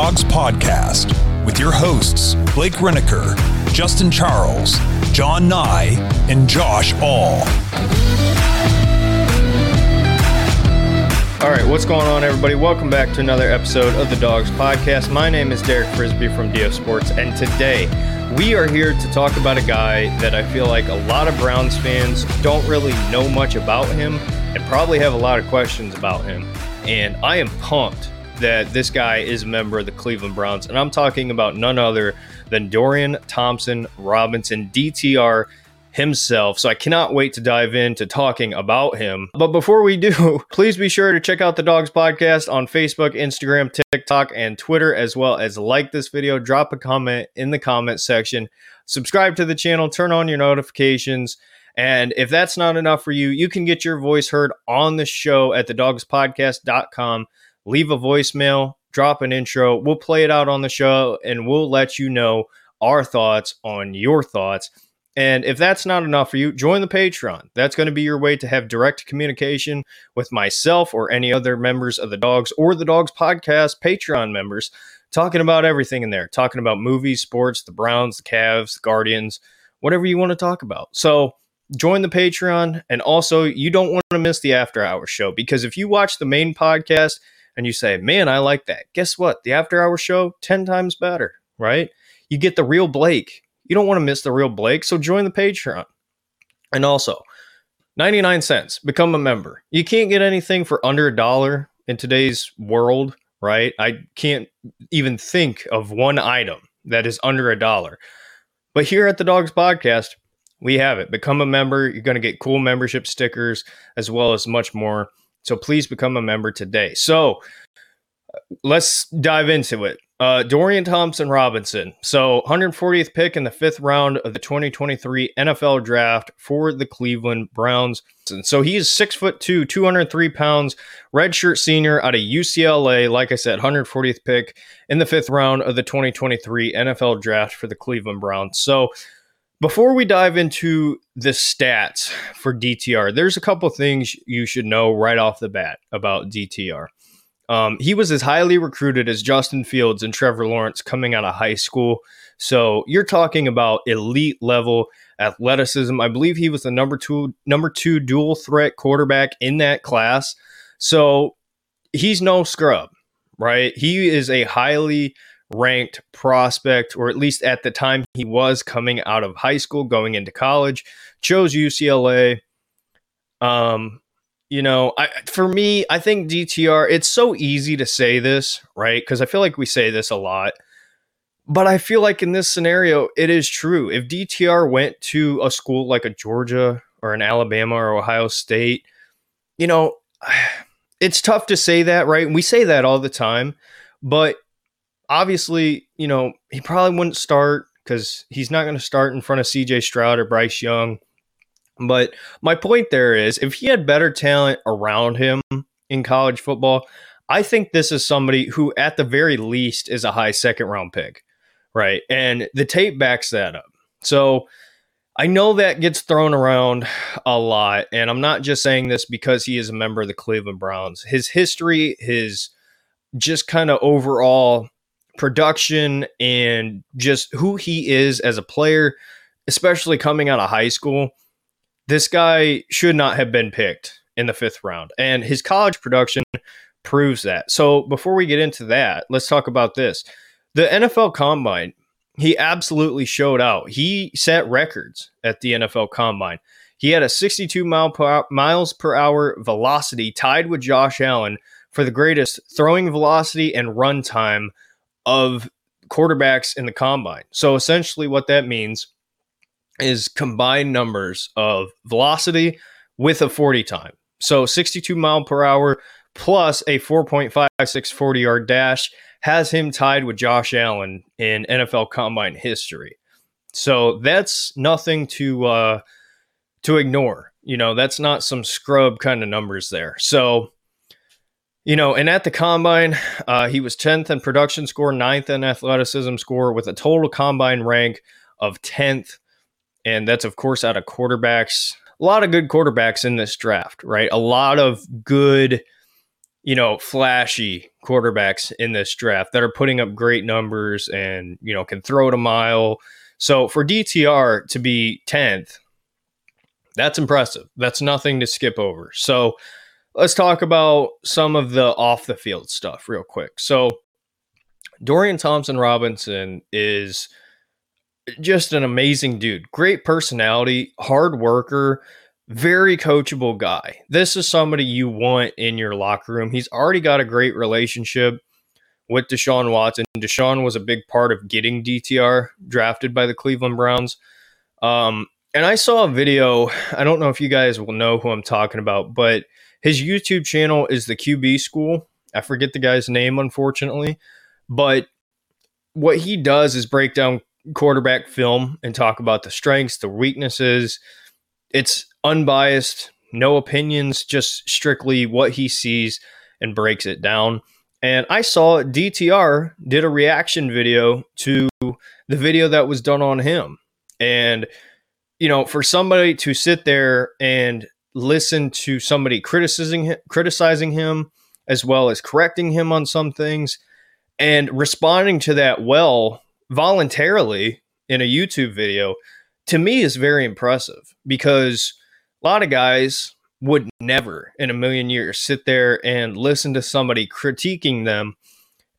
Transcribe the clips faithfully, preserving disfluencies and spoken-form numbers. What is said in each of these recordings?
Dawgs Podcast with your hosts, Blake Renneker, Justin Charles, John Nye, and Josh Aul. All right, what's going on, everybody? Welcome back to another episode of the Dawgs Podcast. My name is Derek Frisbee from D F Sports, and today we are here to talk about a guy that I feel like a lot of Browns fans don't really know much about him and probably have a lot of questions about him. And I am pumped that this guy is a member of the Cleveland Browns, and I'm talking about none other than Dorian Thompson-Robinson, D T R himself. So I cannot wait to dive into talking about him. But before we do, please be sure to check out the Dawgs Podcast on Facebook, Instagram, TikTok, and Twitter, as well as like this video, drop a comment in the comment section, subscribe to the channel, turn on your notifications. And if that's not enough for you, you can get your voice heard on the show at the dawgs podcast dot com. Leave a voicemail, drop an intro. We'll play it out on the show, and we'll let you know our thoughts on your thoughts. And if that's not enough for you, join the Patreon. That's going to be your way to have direct communication with myself or any other members of the Dawgs or the Dawgs Podcast Patreon members, talking about everything in there, talking about movies, sports, the Browns, the Cavs, the Guardians, whatever you want to talk about. So join the Patreon. And also, you don't want to miss the After Hours show, because if you watch the main podcast and you say, man, I like that, guess what? The After Hours show, ten times better, right? You get the real Blake. You don't want to miss the real Blake, so join the Patreon. And also, ninety-nine cents, become a member. You can't get anything for under a dollar in today's world, right? I can't even think of one item that is under a dollar. But here at the Dawgs Podcast, we have it. Become a member. You're going to get cool membership stickers as well as much more. So please become a member today. So let's dive into it. Uh, Dorian Thompson-Robinson. So one hundred fortieth pick in the fifth round of the twenty twenty-three N F L draft for the Cleveland Browns. And so he is six foot two, two hundred three pounds, redshirt senior out of U C L A. Like I said, one hundred fortieth pick in the fifth round of the twenty twenty-three N F L draft for the Cleveland Browns. So before we dive into the stats for D T R, there's a couple things you should know right off the bat about D T R. Um, he was as highly recruited as Justin Fields and Trevor Lawrence coming out of high school. So you're talking about elite level athleticism. I believe he was the number two, number two dual threat quarterback in that class. So he's no scrub, right? He is a highly ranked prospect, or at least at the time he was coming out of high school, going into college. Chose U C L A. Um, you know, I, for me, I think D T R, it's so easy to say this, right? Because I feel like we say this a lot, but I feel like in this scenario, it is true. If D T R went to a school like a Georgia or an Alabama or Ohio State, you know, it's tough to say that, right? And we say that all the time, but obviously, you know, he probably wouldn't start because he's not going to start in front of C J Stroud or Bryce Young. But my point there is, if he had better talent around him in college football, I think this is somebody who at the very least is a high second round pick, right? And the tape backs that up. So I know that gets thrown around a lot, and I'm not just saying this because he is a member of the Cleveland Browns. His history, his just kind of overall production and just who he is as a player, especially coming out of high school, this guy should not have been picked in the fifth round. And his college production proves that. So before we get into that, let's talk about this. The N F L Combine, he absolutely showed out. He set records at the N F L Combine. He had a sixty-two miles per hour velocity, tied with Josh Allen for the greatest throwing velocity and run time of quarterbacks in the combine. So essentially what that means is combined numbers of velocity with a forty time. So sixty-two mile per hour plus a four point five six forty yard dash has him tied with Josh Allen in N F L combine history. So that's nothing to uh, to ignore. You know, that's not some scrub kind of numbers there. So you know, and at the combine, uh, he was tenth in production score, ninth in athleticism score, with a total combine rank of tenth. And that's, of course, out of quarterbacks. A lot of good quarterbacks in this draft, right? A lot of good you know, flashy quarterbacks in this draft that are putting up great numbers and, you know, can throw it a mile. So for D T R to be tenth, that's impressive. That's nothing to skip over. So let's talk about some of the off the field stuff real quick. So Dorian Thompson-Robinson is just an amazing dude. Great personality, hard worker, very coachable guy. This is somebody you want in your locker room. He's already got a great relationship with Deshaun Watson. Deshaun was a big part of getting D T R drafted by the Cleveland Browns. Um, and I saw a video. I don't know if you guys will know who I'm talking about, but his YouTube channel is the Q B School. I forget the guy's name, unfortunately. But what he does is break down quarterback film and talk about the strengths, the weaknesses. It's unbiased, no opinions, just strictly what he sees and breaks it down. And I saw D T R did a reaction video to the video that was done on him. And, you know, for somebody to sit there and listen to somebody criticizing him, criticizing him as well as correcting him on some things, and responding to that well voluntarily in a YouTube video, to me is very impressive, because a lot of guys would never in a million years sit there and listen to somebody critiquing them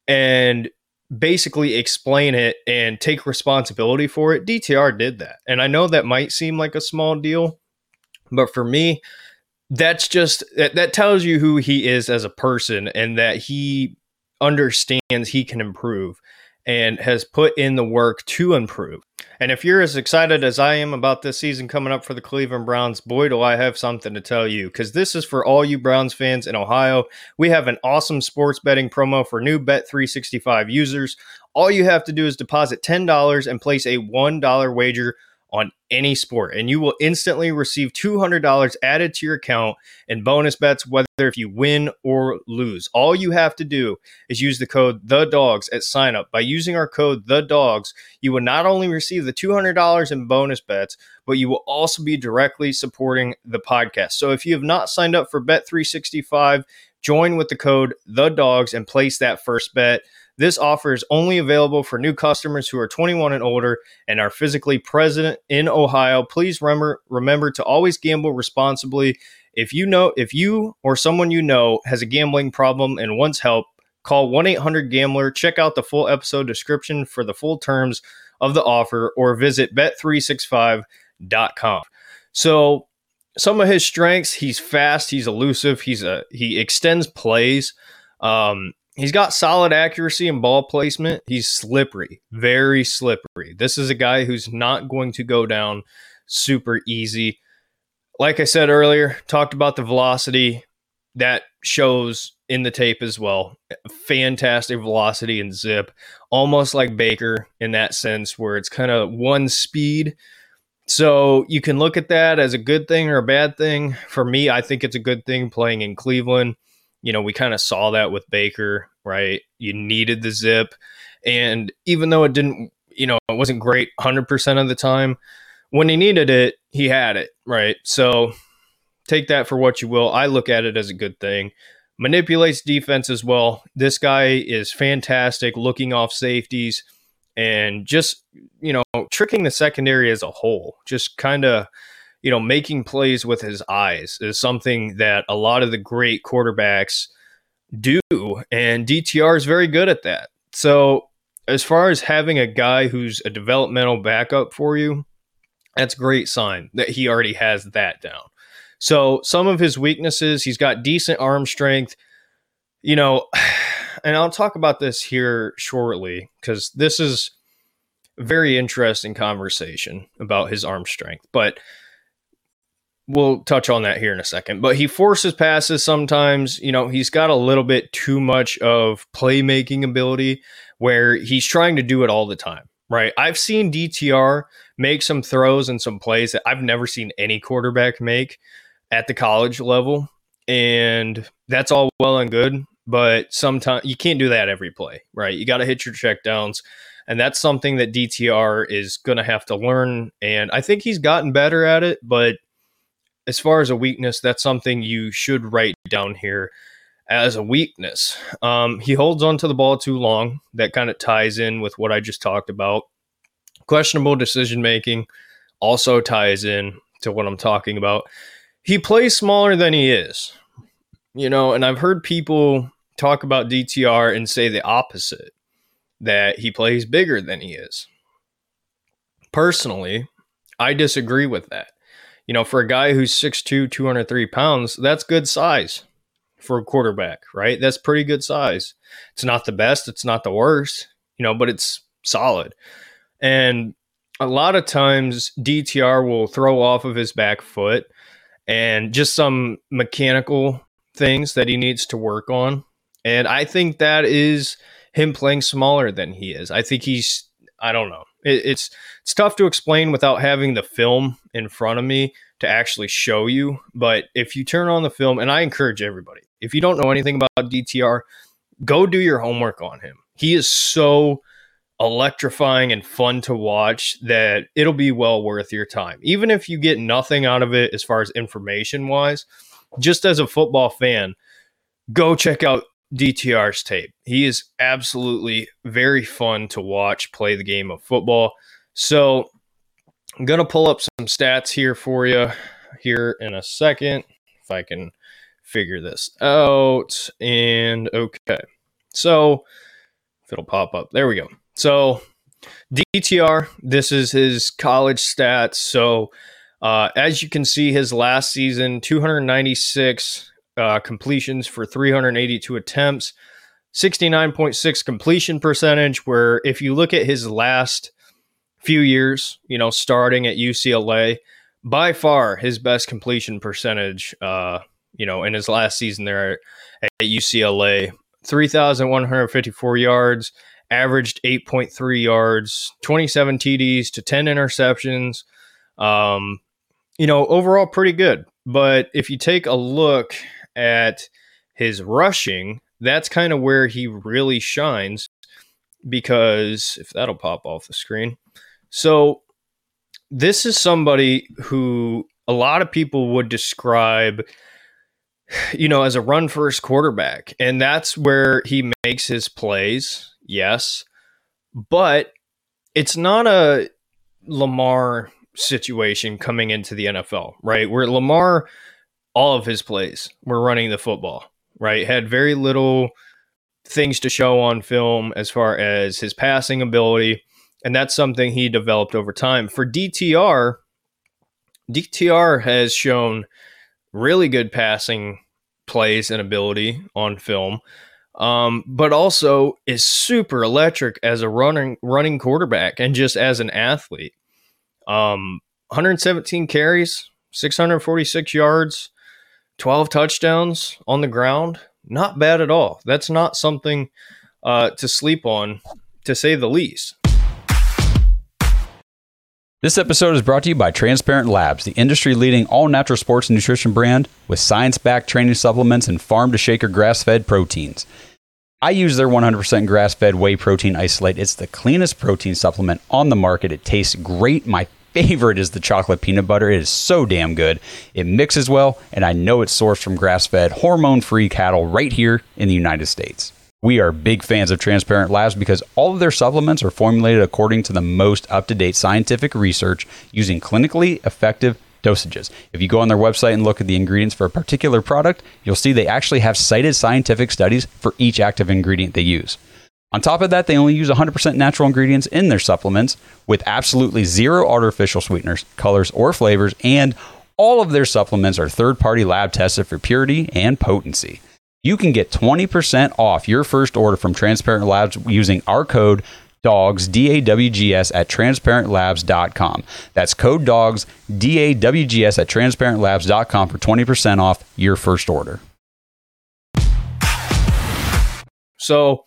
and basically explain it and take responsibility for it. D T R did that. And I know that might seem like a small deal, but for me, that's just, that, that tells you who he is as a person, and that he understands he can improve and has put in the work to improve. And if you're as excited as I am about this season coming up for the Cleveland Browns, boy, do I have something to tell you, because this is for all you Browns fans in Ohio. We have an awesome sports betting promo for new Bet three sixty-five users. All you have to do is deposit ten dollars and place a one dollar wager on any sport, and you will instantly receive two hundred dollars added to your account and bonus bets, whether if you win or lose. All you have to do is use the code THEDAWGS at sign up. By using our code THEDAWGS, you will not only receive the two hundred dollars in bonus bets, but you will also be directly supporting the podcast. So if you have not signed up for Bet three sixty-five, join with the code THEDAWGS and place that first bet. This offer is only available for new customers who are twenty-one and older and are physically present in Ohio. Please remember, remember to always gamble responsibly. If you know, if you or someone you know has a gambling problem and wants help, call one eight hundred gambler. Check out the full episode description for the full terms of the offer, or visit bet three sixty-five dot com. So some of his strengths: he's fast, he's elusive, he's a he extends plays. Um, He's got solid accuracy and ball placement. He's slippery, very slippery. This is a guy who's not going to go down super easy. Like I said earlier, talked about the velocity. That shows in the tape as well. Fantastic velocity and zip, almost like Baker in that sense, where it's kind of one speed. So you can look at that as a good thing or a bad thing. For me, I think it's a good thing playing in Cleveland. You know, we kind of saw that with Baker, right? You needed the zip. And even though it didn't, you know, it wasn't great one hundred percent of the time, when he needed it, he had it, right? So take that for what you will. I look at it as a good thing. Manipulates defense as well. This guy is fantastic looking off safeties and just, you know, tricking the secondary as a whole, just kind of, you know, making plays with his eyes is something that a lot of the great quarterbacks do, and D T R is very good at that. So as far as having a guy who's a developmental backup for you, that's a great sign that he already has that down. So some of his weaknesses: he's got decent arm strength, you know, and I'll talk about this here shortly, because this is a very interesting conversation about his arm strength, but we'll touch on that here in a second. But he forces passes sometimes. You know, he's got a little bit too much of playmaking ability where he's trying to do it all the time, right? I've seen D T R make some throws and some plays that I've never seen any quarterback make at the college level. And that's all well and good, but sometimes you can't do that every play, right? You got to hit your checkdowns. And that's something that D T R is going to have to learn. And I think he's gotten better at it, but as far as a weakness, that's something you should write down here as a weakness. Um, he holds on to the ball too long. That kind of ties in with what I just talked about. Questionable decision-making also ties in to what I'm talking about. He plays smaller than he is, you know, and I've heard people talk about D T R and say the opposite, that he plays bigger than he is. Personally, I disagree with that. You know, for a guy who's six two, two oh three pounds, that's good size for a quarterback, right? That's pretty good size. It's not the best, it's not the worst, you know, but it's solid. And a lot of times D T R will throw off of his back foot and just some mechanical things that he needs to work on. And I think that is him playing smaller than he is. I think he's, I don't know. It, it's it's tough to explain without having the film in front of me to actually show you. But if you turn on the film, and I encourage everybody, if you don't know anything about D T R, go do your homework on him. He is so electrifying and fun to watch that it'll be well worth your time. Even if you get nothing out of it as far as information-wise, just as a football fan, go check out D T R's tape. He is absolutely very fun to watch play the game of football. So I'm going to pull up some stats here for you here in a second, if I can figure this out. And okay, so if it'll pop up, there we go. So D T R, this is his college stats. So uh, as you can see, his last season, two ninety-six Uh, completions for three eighty-two attempts, sixty-nine point six completion percentage, where if you look at his last few years, you know, starting at U C L A, by far his best completion percentage, uh, you know, in his last season there at U C L A, three thousand one hundred fifty-four yards, averaged eight point three yards, twenty-seven T Ds to ten interceptions. Um, you know, overall pretty good. But if you take a look at his rushing, that's kind of where he really shines, because if that'll pop off the screen. So this is somebody who a lot of people would describe, you know, as a run first quarterback, and that's where he makes his plays. Yes, but it's not a Lamar situation coming into the N F L, right? Where Lamar, all of his plays were running the football, right? Had very little things to show on film as far as his passing ability, and that's something he developed over time. For D T R, D T R has shown really good passing plays and ability on film, um, but also is super electric as a running running quarterback and just as an athlete. Um, one hundred seventeen carries, six hundred forty-six yards, twelve touchdowns on the ground. Not bad at all. That's not something uh, to sleep on, to say the least. This episode is brought to you by Transparent Labs, the industry-leading all-natural sports and nutrition brand with science-backed training supplements and farm-to-shaker grass-fed proteins. I use their one hundred percent grass-fed whey protein isolate. It's the cleanest protein supplement on the market. It tastes great. My favorite is the chocolate peanut butter. It is so damn good. It mixes well, and I know it's sourced from grass-fed, hormone-free cattle right here in the United States. We are big fans of Transparent Labs because all of their supplements are formulated according to the most up-to-date scientific research using clinically effective dosages. If you go on their website and look at the ingredients for a particular product, you'll see they actually have cited scientific studies for each active ingredient they use. On top of that, they only use one hundred percent natural ingredients in their supplements with absolutely zero artificial sweeteners, colors, or flavors, and all of their supplements are third-party lab tested for purity and potency. You can get twenty percent off your first order from Transparent Labs using our code Dawgs, D A W G S, at transparent labs dot com. That's code Dawgs, D A W G S, at transparent labs dot com for twenty percent off your first order. So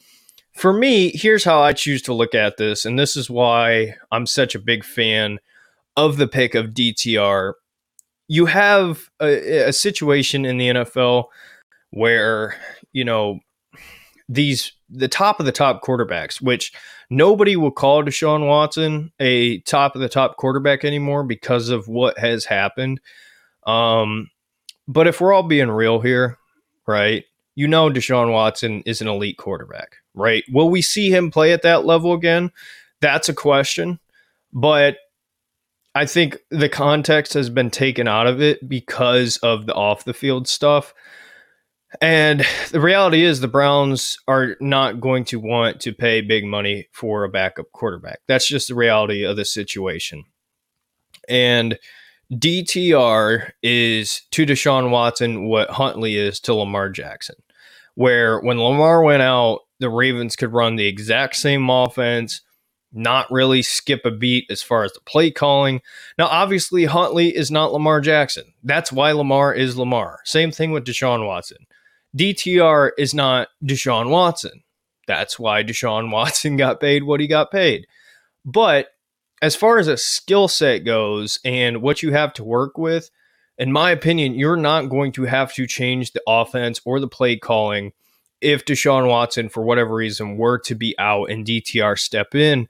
for me, here's how I choose to look at this, and this is why I'm such a big fan of the pick of D T R. You have a, a situation in the N F L where, you know, these the top of the top quarterbacks, which nobody will call Deshaun Watson a top of the top quarterback anymore because of what has happened. Um, but if we're all being real here, right, you know Deshaun Watson is an elite quarterback, right? Will we see him play at that level again? That's a question. But I think the context has been taken out of it because of the off the field stuff. And the reality is the Browns are not going to want to pay big money for a backup quarterback. That's just the reality of the situation. And D T R is to Deshaun Watson what Huntley is to Lamar Jackson, where when Lamar went out, the Ravens could run the exact same offense, not really skip a beat as far as the play calling. Now, obviously, Huntley is not Lamar Jackson. That's why Lamar is Lamar. Same thing with Deshaun Watson. D T R is not Deshaun Watson. That's why Deshaun Watson got paid what he got paid. But as far as a skill set goes and what you have to work with, in my opinion, you're not going to have to change the offense or the play calling if Deshaun Watson, for whatever reason, were to be out and D T R step in.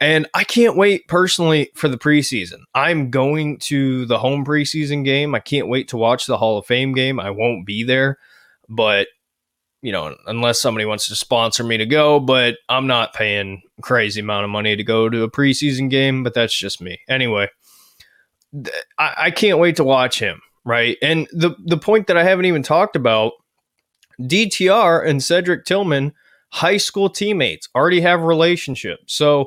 And I can't wait personally for the preseason. I'm going to the home preseason game. I can't wait to watch the Hall of Fame game. I won't be there, but you know, unless somebody wants to sponsor me to go, but I'm not paying a crazy amount of money to go to a preseason game, but that's just me. Anyway, th- I-, I can't wait to watch him, right? And the the point that I haven't even talked about, D T R and Cedric Tillman, high school teammates, already have relationships. So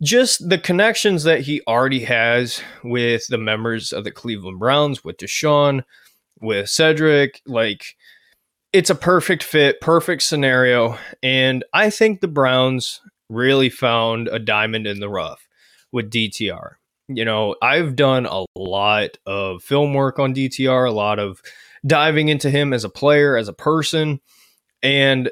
just the connections that he already has with the members of the Cleveland Browns, with Deshaun, with Cedric, like, it's a perfect fit, perfect scenario, and I think the Browns really found a diamond in the rough with D T R. You know, I've done a lot of film work on D T R, a lot of diving into him as a player, as a person, and,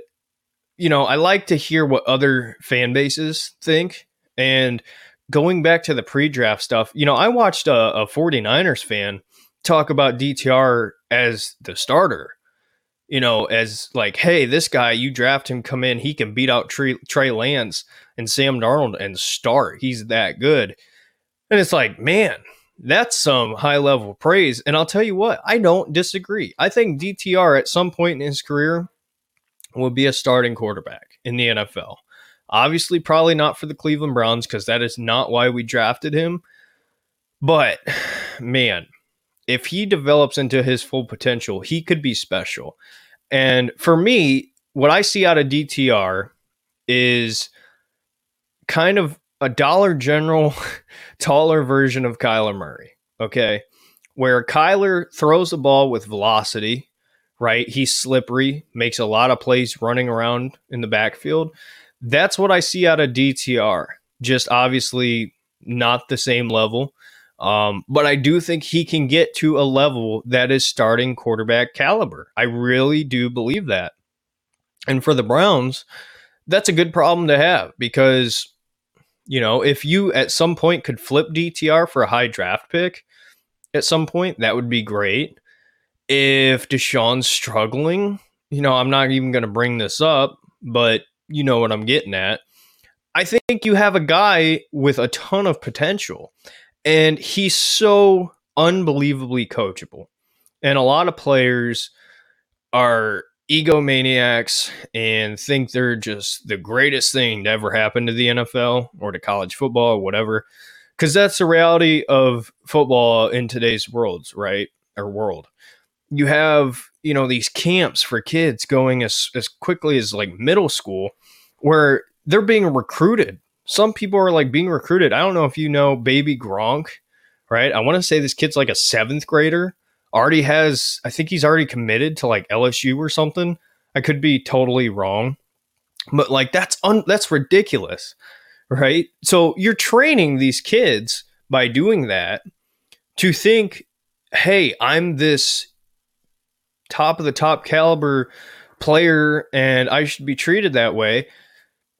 you know, I like to hear what other fan bases think, and going back to the pre-draft stuff, you know, I watched a, a forty-niners fan talk about D T R as the starter. You know, as like, hey, this guy, you draft him, come in, he can beat out Trey, Trey Lance and Sam Darnold and start. He's that good. And it's like, man, that's some high level praise. And I'll tell you what, I don't disagree. I think D T R at some point in his career will be a starting quarterback in the N F L. Obviously, probably not for the Cleveland Browns because that is not why we drafted him. But, man, if he develops into his full potential, he could be special. And for me, what I see out of D T R is kind of a Dollar General taller version of Kyler Murray, okay? Where Kyler throws the ball with velocity, right? He's slippery, makes a lot of plays running around in the backfield. That's what I see out of D T R. Just obviously not the same level. Um, but I do think he can get to a level that is starting quarterback caliber. I really do believe that. And for the Browns, that's a good problem to have because, you know, if you at some point could flip D T R for a high draft pick at some point, that would be great. If Deshaun's struggling, you know, I'm not even going to bring this up, but you know what I'm getting at. I think you have a guy with a ton of potential. And he's so unbelievably coachable. And a lot of players are egomaniacs and think they're just the greatest thing to ever happen to the N F L or to college football or whatever. Because that's the reality of football in today's worlds, right? Or world. You have, you know, these camps for kids going as, as quickly as like middle school where they're being recruited. Some people are like being recruited. I don't know if you know Baby Gronk, right? I want to say this kid's like a seventh grader, already has, I think he's already committed to like L S U or something. I could be totally wrong, but like that's un- that's ridiculous, right? So you're training these kids by doing that to think, hey, I'm this top of the top caliber player and I should be treated that way.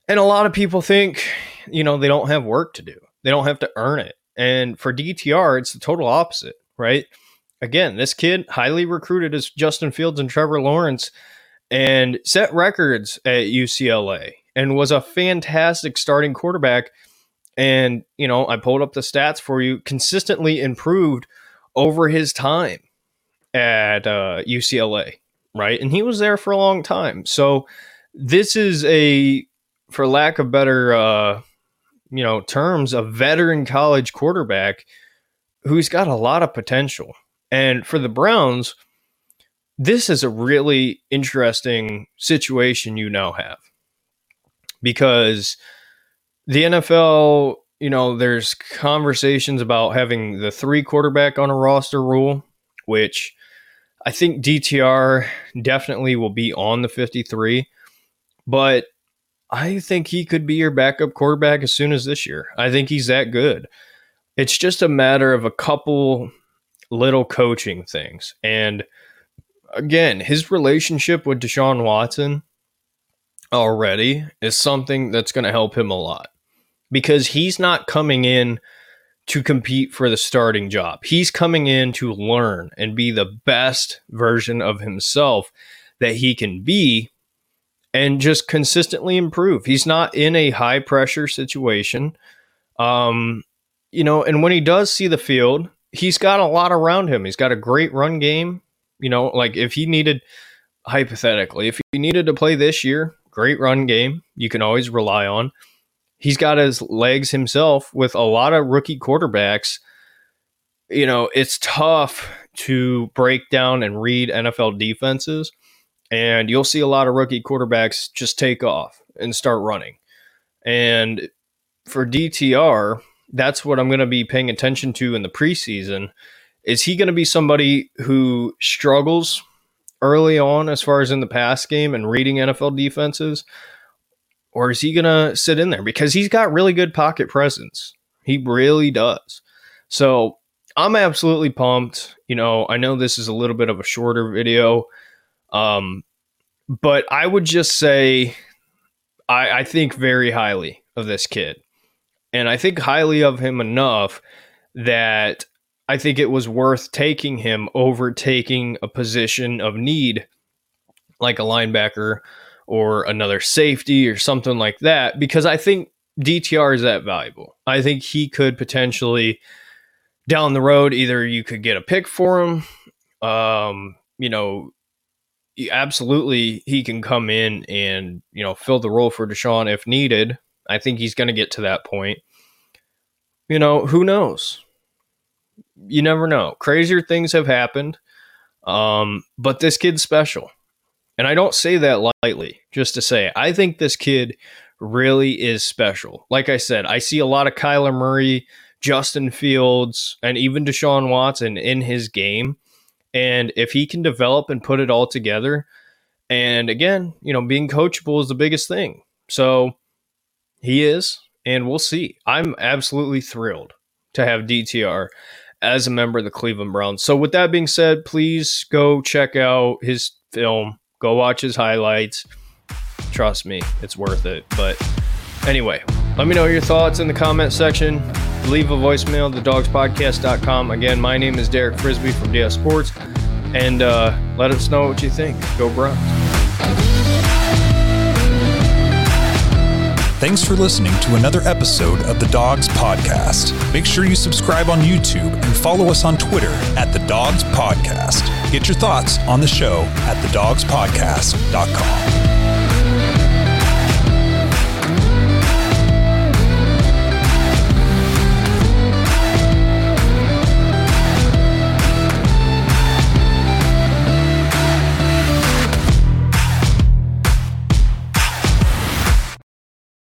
And a lot of people think, you know, they don't have work to do. They don't have to earn it. And for D T R, it's the total opposite, right? Again, this kid highly recruited as Justin Fields and Trevor Lawrence and set records at U C L A and was a fantastic starting quarterback. And, you know, I pulled up the stats for you, consistently improved over his time at uh, U C L A. right? And he was there for a long time. So this is a, for lack of better, uh, you know, terms, a veteran college quarterback who's got a lot of potential. And for the Browns, this is a really interesting situation you now have, because the N F L, you know, there's conversations about having the three quarterback on a roster rule, which I think D T R definitely will be on the fifty-three, but I think he could be your backup quarterback as soon as this year. I think he's that good. It's just a matter of a couple little coaching things. And again, his relationship with Deshaun Watson already is something that's going to help him a lot, because he's not coming in to compete for the starting job. He's coming in to learn and be the best version of himself that he can be and just consistently improve. He's not in a high pressure situation. Um, you know, and when he does see the field, he's got a lot around him. He's got a great run game. You know, like if he needed, hypothetically, if he needed to play this year, great run game you can always rely on. He's got his legs himself with a lot of rookie quarterbacks. You know, it's tough to break down and read N F L defenses, and you'll see a lot of rookie quarterbacks just take off and start running. And for D T R, that's what I'm going to be paying attention to in the preseason. Is he going to be somebody who struggles early on as far as in the pass game and reading N F L defenses? Or is he going to sit in there? Because he's got really good pocket presence. He really does. So I'm absolutely pumped. You know, I know this is a little bit of a shorter video, um, but I would just say I, I think very highly of this kid. And I think highly of him enough that I think it was worth taking him over taking a position of need like a linebacker or another safety or something like that, because I think D T R is that valuable. I think he could potentially down the road, either you could get a pick for him. Um, you know, absolutely he can come in and, you know, fill the role for Deshaun if needed. I think he's going to get to that point. You know, who knows? You never know. Crazier things have happened, um, but this kid's special. And I don't say that lightly, just to say, I think this kid really is special. Like I said, I see a lot of Kyler Murray, Justin Fields, and even Deshaun Watson in his game. And if he can develop and put it all together, and again, you know, being coachable is the biggest thing. So he is, and we'll see. I'm absolutely thrilled to have D T R as a member of the Cleveland Browns. So with that being said, please go check out his film. Go watch his highlights. Trust me, it's worth it. But anyway, let me know your thoughts in the comment section. Leave a voicemail, the dogs podcast dot com. Again, my name is Derek Frisbee from D F Sports. And uh, let us know what you think. Go Browns. Thanks for listening to another episode of The Dawgs Podcast. Make sure you subscribe on YouTube and follow us on Twitter at The Dawgs Podcast. Get your thoughts on the show at the dogs podcast dot com.